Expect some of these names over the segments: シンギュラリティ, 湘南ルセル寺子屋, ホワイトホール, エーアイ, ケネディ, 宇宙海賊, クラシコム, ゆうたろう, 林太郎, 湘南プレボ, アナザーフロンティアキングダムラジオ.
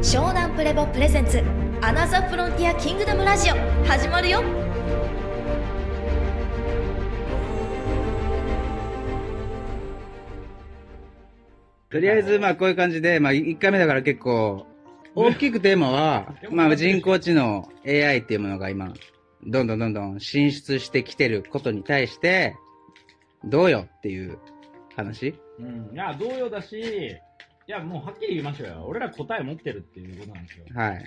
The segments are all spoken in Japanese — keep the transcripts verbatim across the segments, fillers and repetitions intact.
湘南プレボプレゼンツアナザーフロンティアキングダムラジオ始まるよ。とりあえずまあこういう感じで、まあ、いっかいめだから結構大きくテーマはまあ人工知能 エーアイ っていうものが今どんどんどんどん進出してきてることに対してどうよっていう話。うん、いやどうよだし、いやもうはっきり言いましょうよ。俺ら答え持ってるっていうことなんですよ。はい。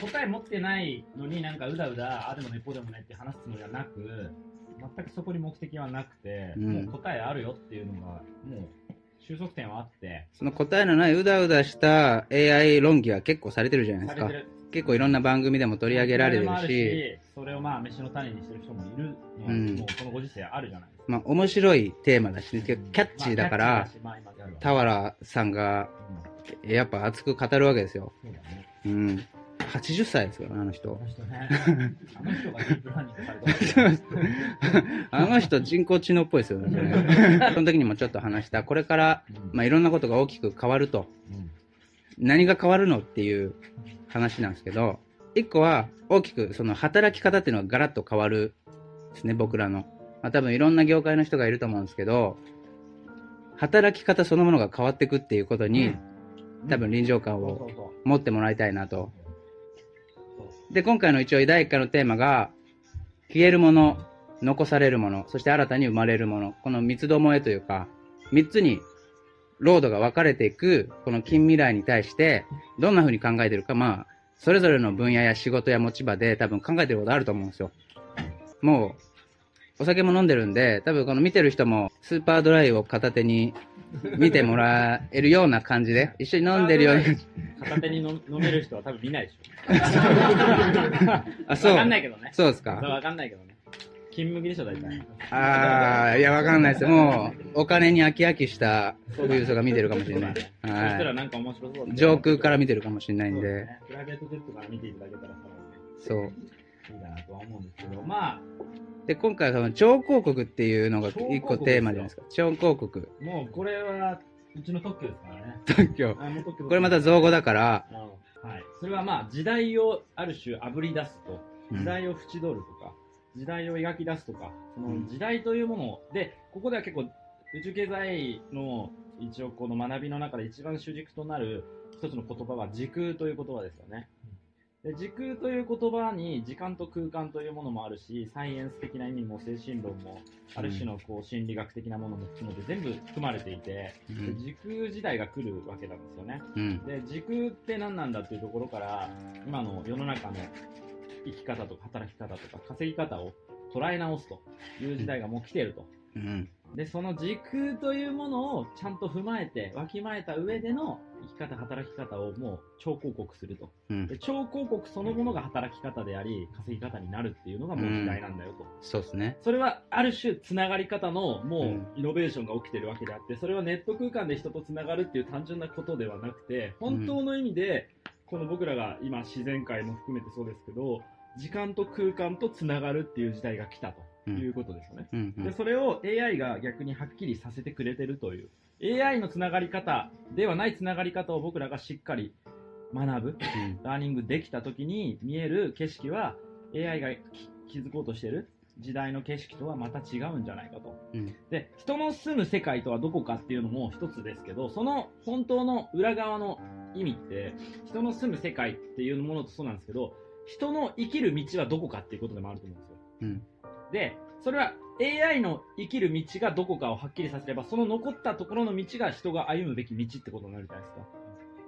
答え持ってないのになんかうだうだあでもねこうでもねって話すつもりはなく、全くそこに目的はなくて、うん、もう答えあるよっていうのがもう。収束点はあって、その答えのないうだうだした エーアイ 論議は結構されてるじゃないですか。結構いろんな番組でも取り上げられるし、しそれをまあ飯の種にしてる人もいるのは、うん、もうこのご時世あるじゃないですか。まあ面白いテーマだし、ね、キャッチーだから、まあまあ、田原さんがやっぱ熱く語るわけですよ。そうだね。うん。はちじゅっさいですよね、あの人。あの人ね。あの人がディープラーニングされた。あの人人工知能っぽいですよね。その時にもちょっと話した。これから、まあ、いろんなことが大きく変わると、うん。何が変わるのっていう話なんですけど、一個は大きくその働き方っていうのがガラッと変わるですね、僕らの。まあ、多分いろんな業界の人がいると思うんですけど、働き方そのものが変わっていくっていうことに、うん、多分臨場感を持ってもらいたいなと。で今回の一応だいいっかいのテーマが消えるもの、残されるもの、そして新たに生まれるもの、この三つどもえというかみっつにロードが分かれていくこの近未来に対してどんな風に考えてるか、まあそれぞれの分野や仕事や持ち場で多分考えてることあると思うんですよ。もうお酒も飲んでるんで多分この見てる人もスーパードライを片手に見てもらえるような感じで一緒に飲んでるように片手に飲める人は多分見ないでしょ。あ、そう。わかんないけどね。そうですか。わかんないけどね。金麦でしょ大体。ああ、いやわかんないです。もうお金に飽き飽きした富裕層が見てるかもしれない。そしたらなんか面白そうだね。上空から見てるかもしれないんで。そうですね、プライベートジェットから見ていただけたらさ、そう。いいかなとは思うんですけど、まあ。で今回はその超広告っていうのが一個テーマじゃないですか。超広告。もうこれは。うちの特許ですからね。特許。あ、もう特許。これまた造語だから、うん。はい。それはまあ時代をある種炙り出すと、時代を縁取るとか、うん、時代を描き出すとか、その時代というものを、うん、で、ここでは結構宇宙経済の一応この学びの中で一番主軸となる一つの言葉は時空という言葉ですよね。で、時空という言葉に時間と空間というものもあるし、サイエンス的な意味も精神論も、ある種のこう心理学的なものも含めて全部含まれていて、うん、時空時代が来るわけなんですよね、うん、で時空って何なんだっていうところから今の世の中の生き方とか働き方とか稼ぎ方を捉え直すという時代がもう来ていると、うん、でその時空というものをちゃんと踏まえてわきまえた上での生き方働き方をもう超広告すると、うん、で超広告そのものが働き方であり稼ぎ方になるっていうのがもう時代なんだよと、うん、そうですね。それはある種つながり方のもうイノベーションが起きてるわけであって、それはネット空間で人とつながるっていう単純なことではなくて、本当の意味でこの僕らが今自然界も含めてそうですけど時間と空間とつながるっていう時代が来たということですよね、うんうんうん、でそれを エーアイ が逆にはっきりさせてくれてるという、エーアイ のつながり方ではないつながり方を僕らがしっかり学ぶ、うん、ラーニングできた時に見える景色は エーアイ が気づこうとしている時代の景色とはまた違うんじゃないかと、うん、で人の住む世界とはどこかっていうのも一つですけど、その本当の裏側の意味って人の住む世界っていうものとそうなんですけど、人の生きる道はどこかっていうことでもあると思うんですよ、うん、でそれはエーアイ の生きる道がどこかをはっきりさせれば、その残ったところの道が人が歩むべき道ってことになるじゃないですか。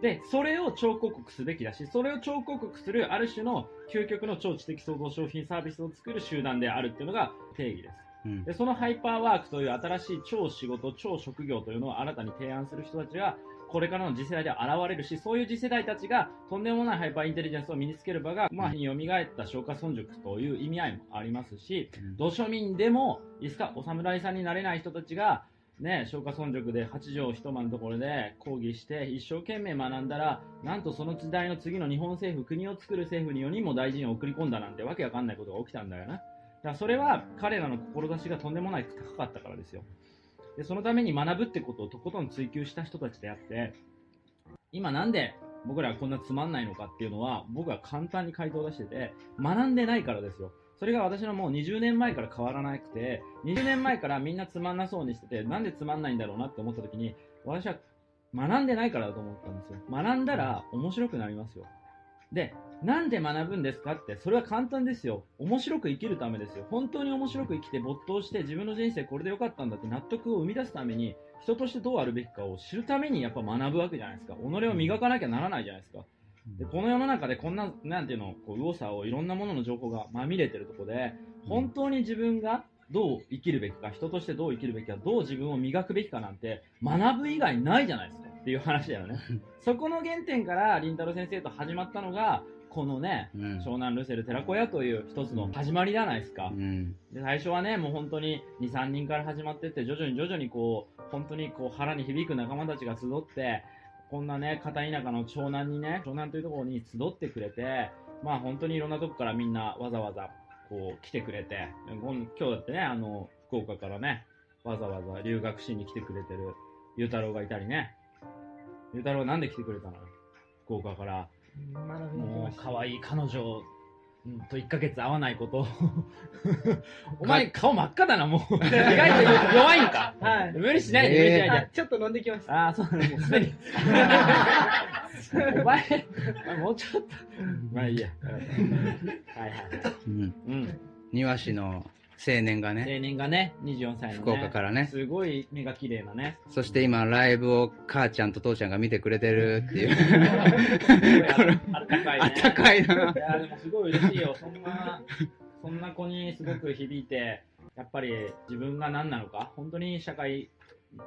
で、それを超広告すべきだし、それを超広告するある種の究極の超知的創造商品サービスを作る集団であるっていうのが定義です、うん、でそのハイパーワークという新しい超仕事、超職業というのを新たに提案する人たちがこれからの次世代で現れるし、そういう次世代たちがとんでもないハイパーインテリジェンスを身につける場が、まあ、よみがえった昇華村塾という意味合いもありますし、うん、土庶民でもいつかお侍さんになれない人たちが、ね、昇華村塾ではちじょうひとまのところで講義して一生懸命学んだら、なんとその時代の次の日本政府、国を作る政府によにんも大臣を送り込んだなんてわけわかんないことが起きたんだよな。だからそれは彼らの志がとんでもない高かったからですよ。でそのために学ぶってことをとことん追求した人たちであって、今なんで僕らこんなつまんないのかっていうのは僕は簡単に回答を出してて、学んでないからですよ。それが私のもうにじゅうねんまえから変わらなくて、にじゅうねんまえからみんなつまんなそうにしてて、なんでつまんないんだろうなって思った時に、私は学んでないからだと思ったんですよ。学んだら面白くなりますよ。で、なんで学ぶんですかって、それは簡単ですよ。面白く生きるためですよ。本当に面白く生きて没頭して、自分の人生これで良かったんだって納得を生み出すために、人としてどうあるべきかを知るためにやっぱ学ぶわけじゃないですか。己を磨かなきゃならないじゃないですか。で、この世の中でこんな、なんていうの、こう、右往左往いろんなものの情報がまみれてるところで、本当に自分がどう生きるべきか、人としてどう生きるべきか、どう自分を磨くべきかなんて、学ぶ以外ないじゃないですかっていう話だよね。そこの原点から、林太郎先生と始まったのが、このね、うん、湘南ルセル寺子屋という一つの始まりじゃないですか。うん、で最初はね、もう本当にに、さんにんから始まってって、徐々に徐々にこう、本当にこう腹に響く仲間たちが集って、こんなね、片田舎の湘南にね、湘南というところに集ってくれて、まあ本当にいろんなとこからみんなわざわざこう来てくれて、今日だってね、あの、福岡からね、わざわざ留学しに来てくれてる、ゆうたろうがいたりね。ゆうたろうなんで来てくれたの？福岡から。もう可愛い彼女といっかげつ会わないこと。お前顔真っ赤だな、もう。意外と弱いんか。無理しないで、無理しないで。ちょっと飲んできました。ああ、そうなんですね。お前、もうちょっと。まあいいや。はいはい。うん。庭師の青年がね。青年がね、にじゅうよんさいの。福岡からね。すごい目が綺麗なね。そして今、ライブを母ちゃんと父ちゃんが見てくれてるっていう。あったかいね。あったかいな。いや、でもすごい嬉しいよ。そんな、そんな子にすごく響いて、やっぱり自分が何なのか、本当に社会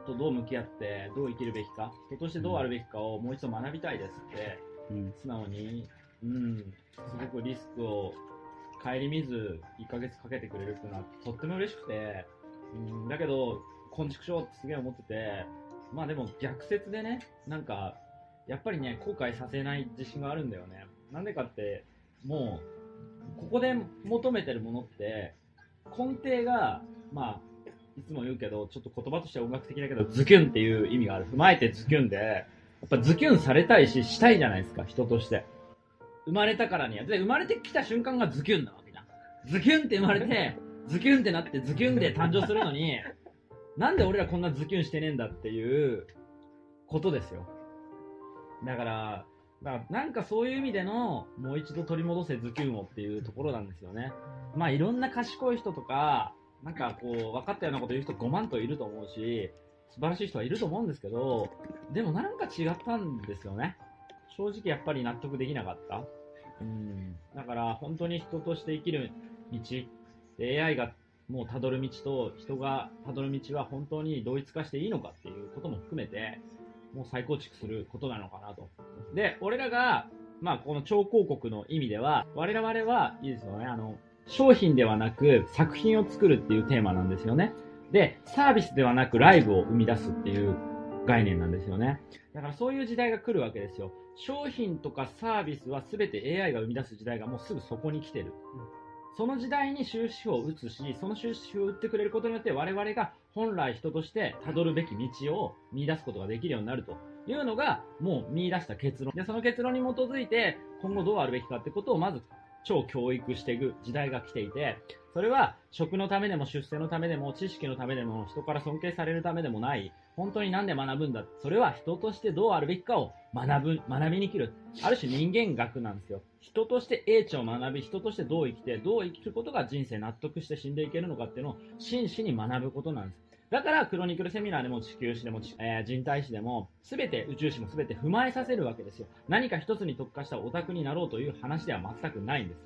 とどう向き合って、どう生きるべきか、人としてどうあるべきかをもう一度学びたいですって、うん、素直に、うん、すごくリスクを、顧みずいっかげつかけてくれるっていうのはとっても嬉しくて、うん、だけど、こんちくしょうってすげえ思ってて、まあでも逆説でね、なんか、やっぱりね、後悔させない自信があるんだよね。なんでかって、もう、ここで求めてるものって、根底が、まあ、いつも言うけど、ちょっと言葉としては音楽的だけど、ズキュンっていう意味がある。踏まえてズキュンで、やっぱズキュンされたいし、したいじゃないですか、人として。生まれたからには。で、生まれてきた瞬間がズキュンなわけだ。ズキュンって生まれて、ズキュンってなって、ズキュンで誕生するのに、なんで俺らこんなズキュンしてねえんだっていうことですよ。だから、だからなんかそういう意味での、もう一度取り戻せズキュンをっていうところなんですよね。まあいろんな賢い人とか、なんかこう、分かったようなこと言う人ごまんといると思うし、素晴らしい人はいると思うんですけど、でもなんか違ったんですよね。正直やっぱり納得できなかった。うん、だから本当に人として生きる道、エーアイ がもうたどる道と人がたどる道は本当に同一化していいのかっていうことも含めて、もう再構築することなのかなと。で、俺らが、まあこの超広告の意味では、我々はいいですよね、あの、商品ではなく作品を作るっていうテーマなんですよね。で、サービスではなくライブを生み出すっていう概念なんですよね。だからそういう時代が来るわけですよ。商品とかサービスは全て エーアイ が生み出す時代がもうすぐそこに来てる。その時代に終止符を打つし、その終止符を打ってくれることによって我々が本来人として辿るべき道を見出すことができるようになるというのがもう見出した結論。で、その結論に基づいて今後どうあるべきかってことをまず超教育していく時代が来ていて、それは食のためでも出世のためでも知識のためでも人から尊敬されるためでもない、本当に何で学ぶんだ、それは人としてどうあるべきかを学ぶ、学びに生きる、ある種人間学なんですよ。人として英知を学び、人としてどう生きてどう生きることが人生納得して死んでいけるのかっていうのを真摯に学ぶことなんです。だからクロニクルセミナーでも地球史でも、えー、人体史でも全て宇宙史も全て踏まえさせるわけですよ。何か一つに特化したオタクになろうという話では全くないんです。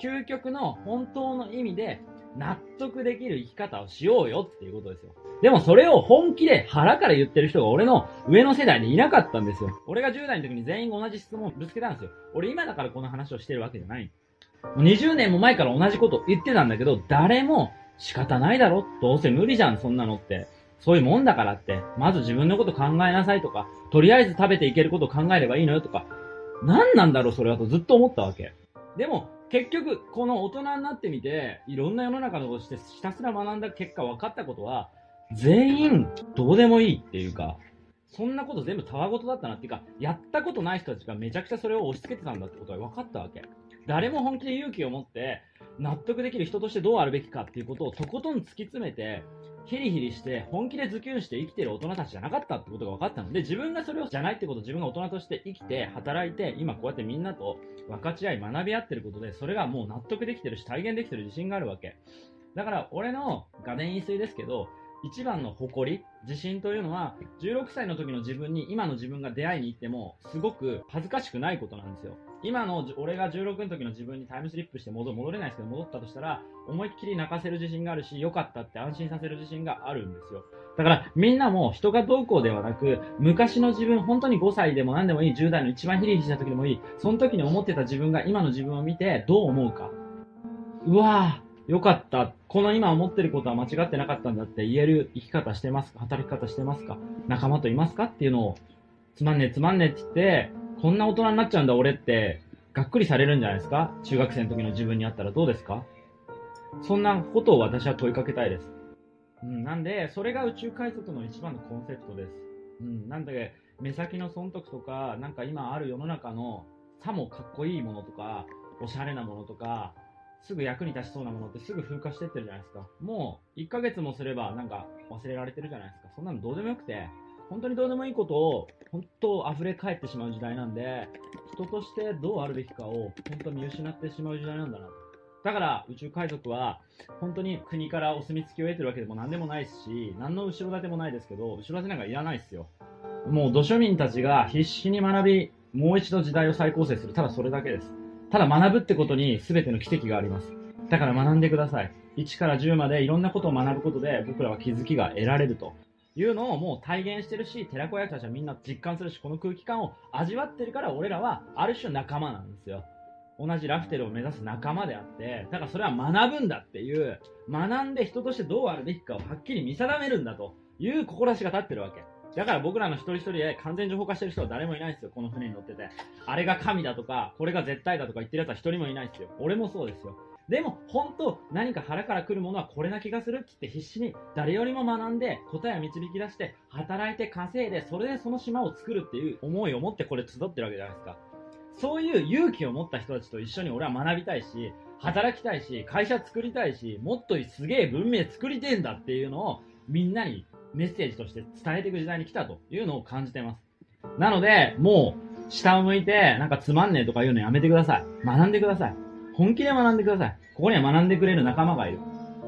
究極の本当の意味で納得できる生き方をしようよっていうことですよ。でもそれを本気で腹から言ってる人が俺の上の世代にいなかったんですよ。俺がじゅうだいの時に全員同じ質問をぶつけたんですよ。俺今だからこの話をしてるわけじゃない。にじゅうねんも前から同じこと言ってたんだけど、誰も仕方ないだろ、どうせ無理じゃんそんなのって、そういうもんだからってまず自分のこと考えなさいとか、とりあえず食べていけることを考えればいいのよとか、何なんだろうそれはとずっと思ったわけ。でも結局この大人になってみていろんな世の中のことしてひたすら学んだ結果分かったことは、全員どうでもいいっていうか、そんなこと全部たわごとだったなっていうか、やったことない人たちがめちゃくちゃそれを押し付けてたんだってことが分かったわけ。誰も本気で勇気を持って納得できる人としてどうあるべきかっていうことをとことん突き詰めてヒリヒリして本気でズキュンして生きてる大人たちじゃなかったってことが分かったので、自分がそれをじゃないってことを自分が大人として生きて働いて今こうやってみんなと分かち合い学び合ってることで、それがもう納得できてるし体現できてる自信があるわけだから、俺の画面飲水ですけど、一番の誇り、自信というのはじゅうろくさいの時の自分に今の自分が出会いに行ってもすごく恥ずかしくないことなんですよ。今の俺がじゅうろくの時の自分にタイムスリップして 戻, 戻れないですけど戻ったとしたら、思いっきり泣かせる自信があるし、良かったって安心させる自信があるんですよ。だからみんなも人がどうこうではなく、昔の自分、本当にごさいでも何でもいい、じゅう代の一番ヒリヒリした時でもいい、その時に思ってた自分が今の自分を見てどう思うか、うわぁよかった、この今思ってることは間違ってなかったんだって言える生き方してますか、働き方してますか、仲間といますかっていうのを、つまんねえつまんねえって言ってこんな大人になっちゃうんだ俺ってがっくりされるんじゃないですか。中学生の時の自分に会ったらどうですか。そんなことを私は問いかけたいです、うん、なんでそれが宇宙海賊の一番のコンセプトです、うん、なんで目先の損得とか、なんか今ある世の中のさもかっこいいものとかおしゃれなものとかすぐ役に立ちそうなものってすぐ風化してってるじゃないですか。もういっかげつもすればなんか忘れられてるじゃないですか。そんなのどうでもよくて、本当にどうでもいいことを本当溢れ返ってしまう時代なんで、人としてどうあるべきかを本当見失ってしまう時代なんだなと。だから宇宙海賊は本当に国からお墨付きを得てるわけでも何でもないし、何の後ろ盾もないですけど、後ろ盾なんかいらないですよ。もう土庶民たちが必死に学び、もう一度時代を再構成する、ただそれだけです。ただ学ぶってことに全ての奇跡があります。だから学んでください。いちからじゅうまでいろんなことを学ぶことで僕らは気づきが得られるというのをもう体現してるし、寺子屋たちはみんな実感するし、この空気感を味わってるから俺らはある種仲間なんですよ。同じラフテルを目指す仲間であって、だからそれは学ぶんだっていう、学んで人としてどうあるべきかをはっきり見定めるんだという志が立ってるわけだから、僕らの一人一人で完全情報化してる人は誰もいないんですよ。この船に乗ってて、あれが神だとかこれが絶対だとか言ってるやつは一人もいないんですよ。俺もそうですよ。でも本当、何か腹から来るものはこれな気がするって言って必死に誰よりも学んで答えを導き出して働いて稼いで、それでその島を作るっていう思いを持ってこれ集ってるわけじゃないですか。そういう勇気を持った人たちと一緒に俺は学びたいし、働きたいし、会社作りたいし、もっとすげえ文明作りてえんだっていうのをみんなにメッセージとして伝えていく時代に来たというのを感じてます。なのでもう下を向いてなんかつまんねえとか言うのやめてください。学んでください。本気で学んでください。ここには学んでくれる仲間がいる。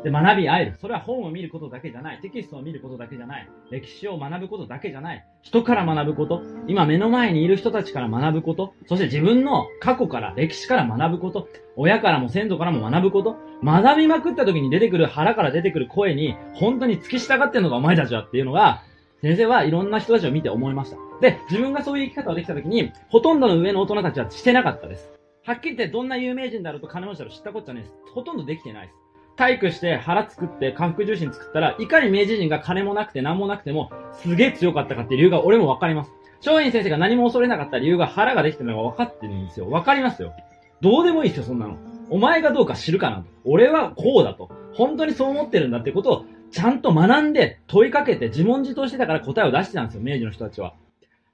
で、学び合える。それは本を見ることだけじゃない。テキストを見ることだけじゃない。歴史を学ぶことだけじゃない。人から学ぶこと。今目の前にいる人たちから学ぶこと。そして自分の過去から、歴史から学ぶこと。親からも先祖からも学ぶこと。学びまくった時に出てくる、腹から出てくる声に、本当に突き従ってんのがお前たちだっていうのが、先生はいろんな人たちを見て思いました。で、自分がそういう生き方をできた時に、ほとんどの上の大人たちはしてなかったです。はっきり言ってどんな有名人だろうと金持ちだろう知ったことじゃないです。ほとんどできてないです。体育して腹作って下腹重心作ったら、いかに明治人が金もなくて何もなくてもすげえ強かったかっていう理由が俺もわかります。松陰先生が何も恐れなかった理由が腹ができてるのが分かってるんですよ。わかりますよ。どうでもいいですよ、そんなの。お前がどうか知るかなと。俺はこうだと。本当にそう思ってるんだってことをちゃんと学んで問いかけて自問自答してたから答えを出してたんですよ、明治の人たちは。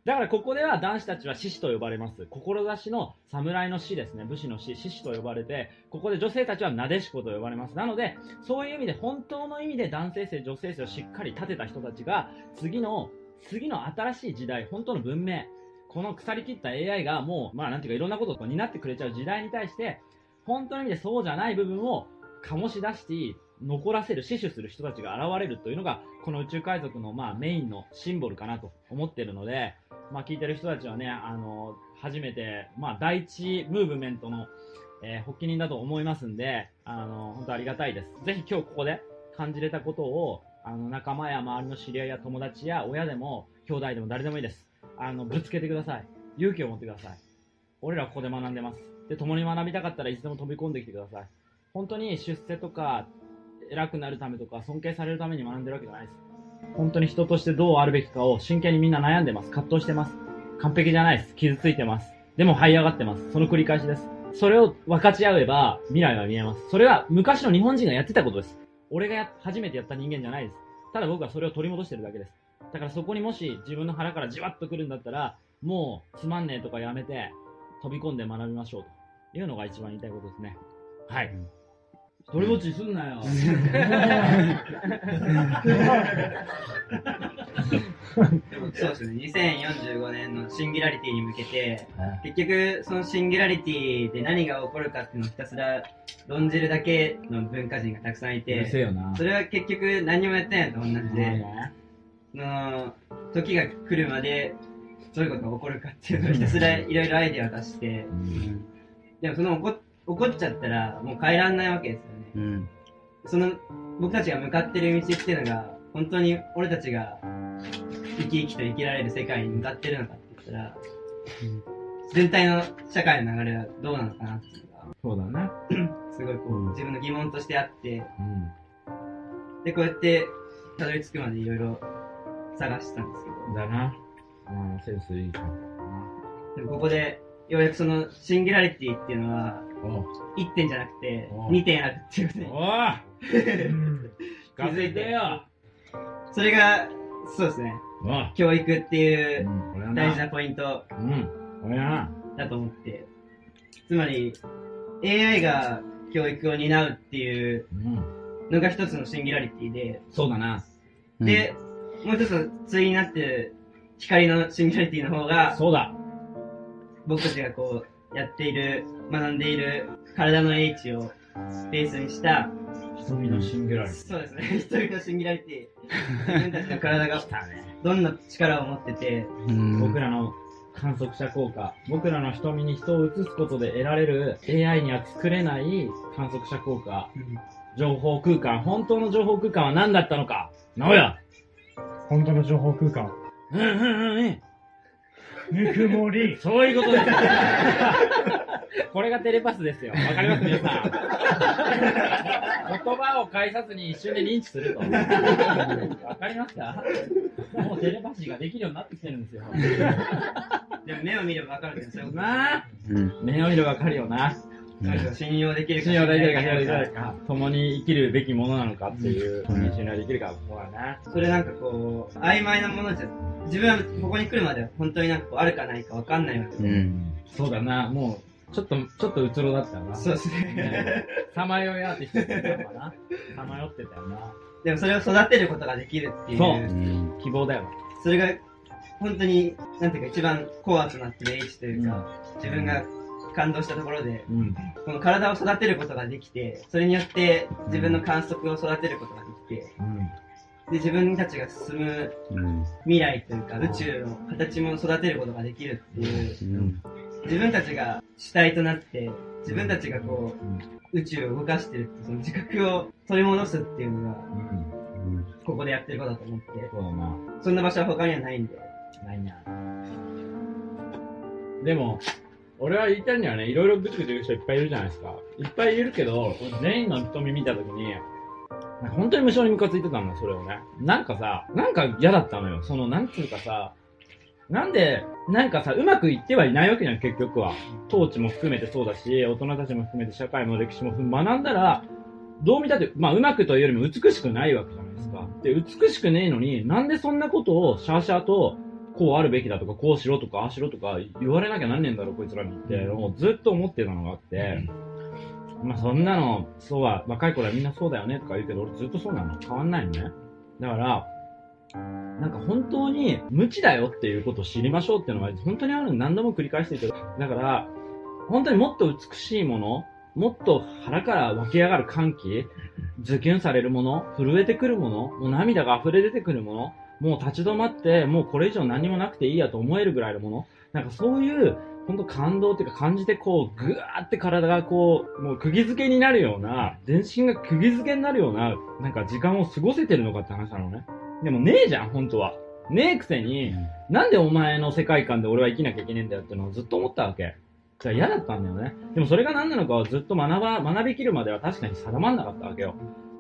だからここでは男子たちは獅子と呼ばれます。志の侍の獅ですね。武士の獅、獅子と呼ばれて、ここで女性たちはなでしこと呼ばれます。なので、そういう意味で本当の意味で男性性、女性性をしっかり立てた人たちが、次の、次の新しい時代、本当の文明、この腐り切った エーアイ がもう、まあなんていうかいろんなことを担ってくれちゃう時代に対して、本当の意味でそうじゃない部分を醸し出していい、残らせる、死守する人たちが現れるというのが、この宇宙海賊のまあメインのシンボルかなと思ってるので、まあ聞いてる人たちはね、あのー、初めて、まあ第一ムーブメントの、えー、発起人だと思いますんで、あのー、本当ありがたいです。ぜひ今日ここで感じれたことを、あの、仲間や周りの知り合いや友達や親でも、兄弟でも誰でもいいです。あの、ぶつけてください。勇気を持ってください。俺らはここで学んでます。で、共に学びたかったらいつでも飛び込んできてください。本当に出世とか、偉くなるためとか尊敬されるために学んでるわけじゃないです。本当に人としてどうあるべきかを真剣にみんな悩んでます。葛藤してます。完璧じゃないです。傷ついてます。でも這い上がってます。その繰り返しです。それを分かち合えば未来は見えます。それは昔の日本人がやってたことです。俺がや初めてやった人間じゃないです。ただ僕はそれを取り戻してるだけです。だからそこにもし自分の腹からじわっとくるんだったら、もうつまんねえとかやめて飛び込んで学びましょうというのが一番言いたいことですね。はい、うん、独りぼっちすんなよ。でもそうですね、にせんよんじゅうごねんのシンギュラリティに向けて、結局そのシンギュラリティで何が起こるかっていうのをひたすら論じるだけの文化人がたくさんいて、それは結局何もやってないのと同じで、その時が来るまでどういうことが起こるかっていうのをひたすらいろいろアイデアを出して、うん、でもその起 こ, 起こっちゃったらもう変えられないわけですよね、うん、その僕たちが向かってる道っていうのが本当に俺たちが生き生きと生きられる世界に向かってるのかって言ったら、うん、全体の社会の流れはどうなのかなっていうのが、そうだねすごいこう、うん、自分の疑問としてあって、うん、でこうやってたどり着くまでいろいろ探してたんですけどだな、うん、センスいいかも。でもここでようやくそのシンギュラリティっていうのは一点じゃなくて二点あるっていうことに気づいてよ。それがそうですね、教育っていう大事なポイントだと思って、つまり エーアイ が教育を担うっていうのが一つのシンギュラリティで、そうだな。で、うん、もう一つ対になってる光のシンギュラリティの方が、そうだ。僕たちがこうやっている、学んでいる体の英知をベースにした瞳のシンギュラリティ、そうですね、瞳のシンギュラリティ、自分たちの体がどんな力を持ってて、僕らの観測者効果、僕らの瞳に人を映すことで得られる エーアイ には作れない観測者効果、情報空間、本当の情報空間は何だったのか、直哉、本当の情報空間、うんうんうん、ぬくもり、そういうことです。これがテレパスですよ。わかります皆さん。言葉を介さずに一瞬で認知すると。わかりました。もうテレパシーができるようになってきてるんですよ。でも目を見ればわかるんですよ。な、うん、目を見ればわかるよな。信用できるか、信用できるか、信用できるか、共に生きるべきものなのかっていう、うん、信用できるか、ここはね。それなんかこう、曖昧なものじゃ、自分はここに来るまでは本当になんかこう、あるかないかわかんないわけで、うん。そうだな、もう、ちょっと、ちょっとうつろだったな。そうですね。さまよいアーティストだったかな。さまよってたよな。でもそれを育てることができるっていう。そう。うん、希望だよ。それが、本当に、なんていうか一番コアとなってる H というか、うん、自分が、うん、感動したところで、うん、この体を育てることができて、それによって自分の観測を育てることができて、うん、で自分たちが進む未来というか、うん、宇宙の形も育てることができるっていう、うん、自分たちが主体となって、自分たちがこう、うん、宇宙を動かしてるって、その自覚を取り戻すっていうのが、うんうん、ここでやってることだと思って、うん、そんな場所は他にはないんで。ないな。でも、俺は言いたいんだよね、いろいろぐちぐち言う人いっぱいいるじゃないですか。いっぱいいるけど、全員の瞳見たときに、なんか本当に無性にムカついてたんだ、それをね。なんかさ、なんか嫌だったのよ。その、なんつうかさ、なんで、なんかさ、うまくいってはいないわけじゃん、結局は。統治も含めてそうだし、大人たちも含めて社会も歴史も学んだら、どう見たって、まあ、うまくというよりも美しくないわけじゃないですか。で、美しくねえのに、なんでそんなことをシャーシャーと、こうあるべきだとか、こうしろとかああしろとか言われなきゃなんねえんだろうこいつらにって、うん、もうずっと思ってたのがあって、うん、まあそんなのそうは若い頃はみんなそうだよねとか言うけど、俺ずっとそうなの変わんないのね。だからなんか本当に無知だよっていうことを知りましょうっていうのが本当にあるの、何度も繰り返していて、だから本当にもっと美しいもの、もっと腹から湧き上がる歓喜、ズキュンされるもの、震えてくるもの、もう涙が溢れ出てくるもの、もう立ち止まって、もうこれ以上何もなくていいやと思えるぐらいのもの。なんかそういう、ほんと感動っていうか感じてこう、ぐーって体がこう、もう釘付けになるような、全身が釘付けになるような、なんか時間を過ごせてるのかって話なのね。でもねえじゃん、ほんとは。ねえくせに、なんでお前の世界観で俺は生きなきゃいけねえんだよってのをずっと思ったわけ。じゃあ嫌だったんだよね。でもそれが何なのかをずっと学ば、学びきるまでは確かに定まんなかったわけよ。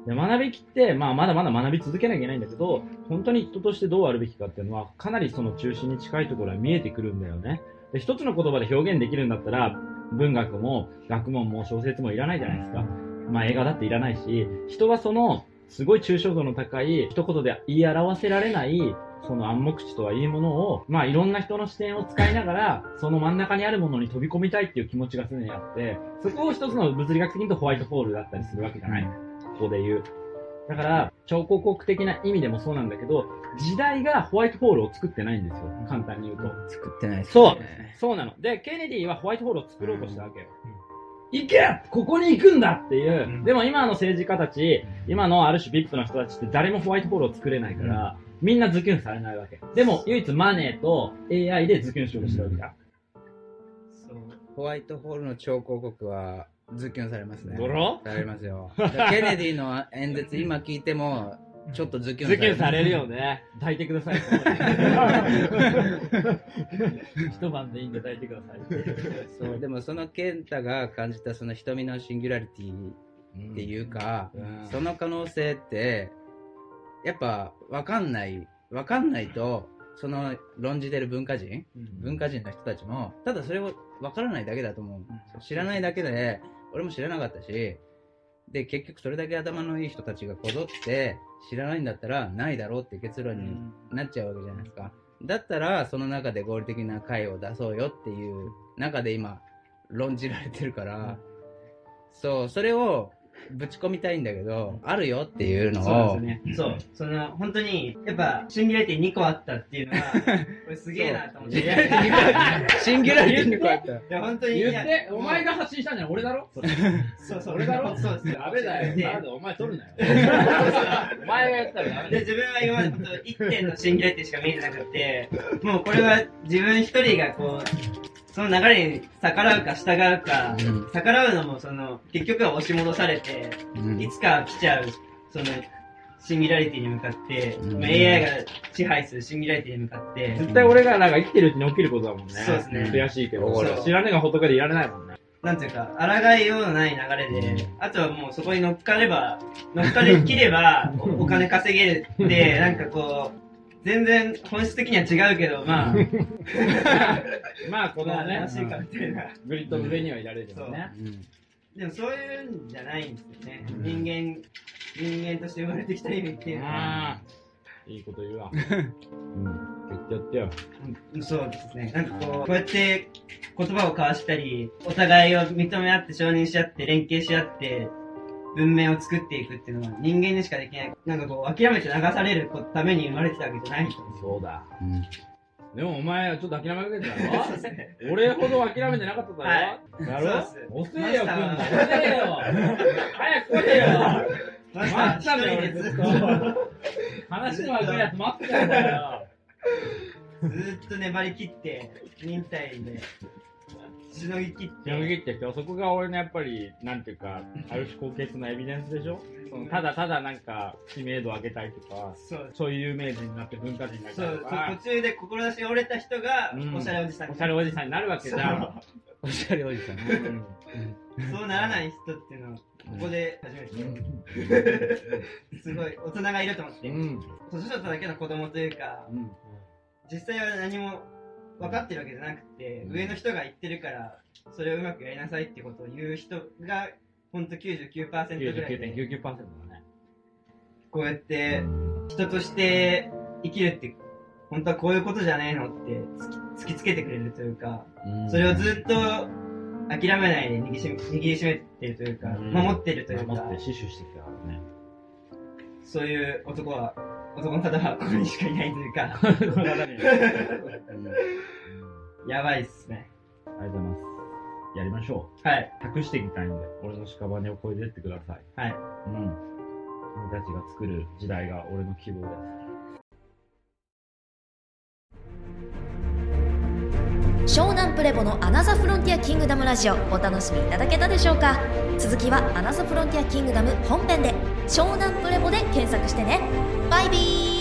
で学びきって、まあ、まだまだ学び続けなきゃいけないんだけど、本当に人としてどうあるべきかっていうのはかなりその中心に近いところは見えてくるんだよね。で一つの言葉で表現できるんだったら文学も学問も小説もいらないじゃないですか。まあ映画だっていらないし、人はそのすごい抽象度の高い一言で言い表せられないその暗黙知とはいいものを、まあいろんな人の視点を使いながら、その真ん中にあるものに飛び込みたいっていう気持ちが常にあって、そこを一つの物理学的に言うとホワイトホールだったりするわけじゃない。ここで言う。だから、超広告的な意味でもそうなんだけど、時代がホワイトホールを作ってないんですよ。簡単に言うと。作ってないですね。そう。そうなの。で、ケネディはホワイトホールを作ろうとしたわけよ。うん、行け!ここに行くんだっていう、うん、でも今の政治家たち、今のある種 ブイアイピー の人たちって誰もホワイトホールを作れないから、うん、みんなズキュンされないわけ。でも唯一マネーと エーアイ でズキュンしようとしてるわけだ、うんうん。ホワイトホールの超広告はズキュンされますね。ドロ?されますよ。ケネディの演説今聞いても、ちょっとズキュンされる。ズキュンされるよね。抱いてください。一晩でいいんで抱いてください。そう、でもその健太が感じたその瞳のシンギュラリティっていうか、うんうん、その可能性って、やっぱ分かんない、分かんないと、その論じてる文化人、うん、文化人の人たちも、ただそれを分からないだけだと思う。うん、知らないだけで、俺も知らなかったし、で、結局それだけ頭のいい人たちがこぞって知らないんだったらないだろうって結論になっちゃうわけじゃないですか。だったらその中で合理的な解を出そうよっていう中で今論じられてるから、そう、それをぶち込みたいんだけど、あるよっていうのを。そうですね。そう。その、本当に、やっぱ、シンギュラリティにこあったっていうのが、これすげえなと思って。シンギュラリティにこあった。いや、本当に。言って、お前が発信したんじゃん、俺だろ?そうそう、俺だろ?そうです。ダメだよ。なんでお前取るなよ。お前がやったらダメだよ。自分は今まで本当いってんのシンギュラリティしか見えてなくて、もうこれは自分一人がこう、その流れに逆らうか従うか、うん、逆らうのもその結局は押し戻されて、うん、いつか来ちゃうそのシンギュラリティに向かって、うん、エーアイ が支配するシンギュラリティに向かって、うん、絶対俺がなんか生きてるうちに起きることだもんね。そうですね。悔しいけど、知らねえが仏でいられないもんね。なんていうか、抗いようのない流れで、うん、あとはもうそこに乗っかれば、乗っかりきればお, お金稼げるって、なんかこう、全然本質的には違うけど、まあまあこのね、しいかみたいなグリッドの上にはいられるよね、うん、でもそういうんじゃないんですよね、うん、人間人間として生まれてきた意味っていうのは、うん、いいこと言うわ。うん、やってよ、うん、そうですね。なんかこう、こうやって言葉を交わしたり、お互いを認め合って承認し合って連携し合って文明を作っていくっていうのは人間にしかできない。なんかこう、諦めて流されるために生まれてたわけじゃない人。そうだ。うん、でもお前はちょっと諦めかけてたろ俺ほど諦めてなかっただろ、はい、だろ遅えよ、くんだ。遅えよ早く来いよ待ってたのよ、ずっと。話の悪いやつ待ってたんだよ。ずっと粘り切って、忍耐で。しのぎ切って。しのぎ切って、そこが俺のやっぱり、なんていうか、ある種高潔なエビデンスでしょただただなんか、知名度を上げたいとか、そう、そういう有名人になって文化人になったりとか。そう、途中で志折れた人が、おしゃれおじさん、うん。おしゃれおじさんになるわけじゃん。おしゃれおじさん。うん、そうならない人っていうのは、ここで初めて。うん、すごい、大人がいると思って。うん。年取っただけの子供というか、うん、実際は何も、分かってるわけじゃなくて、上の人が言ってるから、それをうまくやりなさいってことを言う人が、ほんと きゅうじゅうきゅうパーセント ぐらいで。きゅうじゅうきゅうてんきゅうきゅうパーセント だね。こうやって、人として生きるって、本当はこういうことじゃねえのって突きつけてくれるというか、それをずっと諦めないで握りしめ、握りしめてるというか、守ってるというか。守って死守してきたからね。そういう男は、男の方はここにしかいないというかやばいっすね。ありがとうございます。やりましょう。はい、託していきたいんで、俺の屍を越えてってください。はい、うん、君たちが作る時代が俺の希望です。湘南プレボのアナザーフロンティアキングダムラジオ、お楽しみいただけたでしょうか。続きはアナザーフロンティアキングダム本編で、湘南プレボで検索してね。バイビー。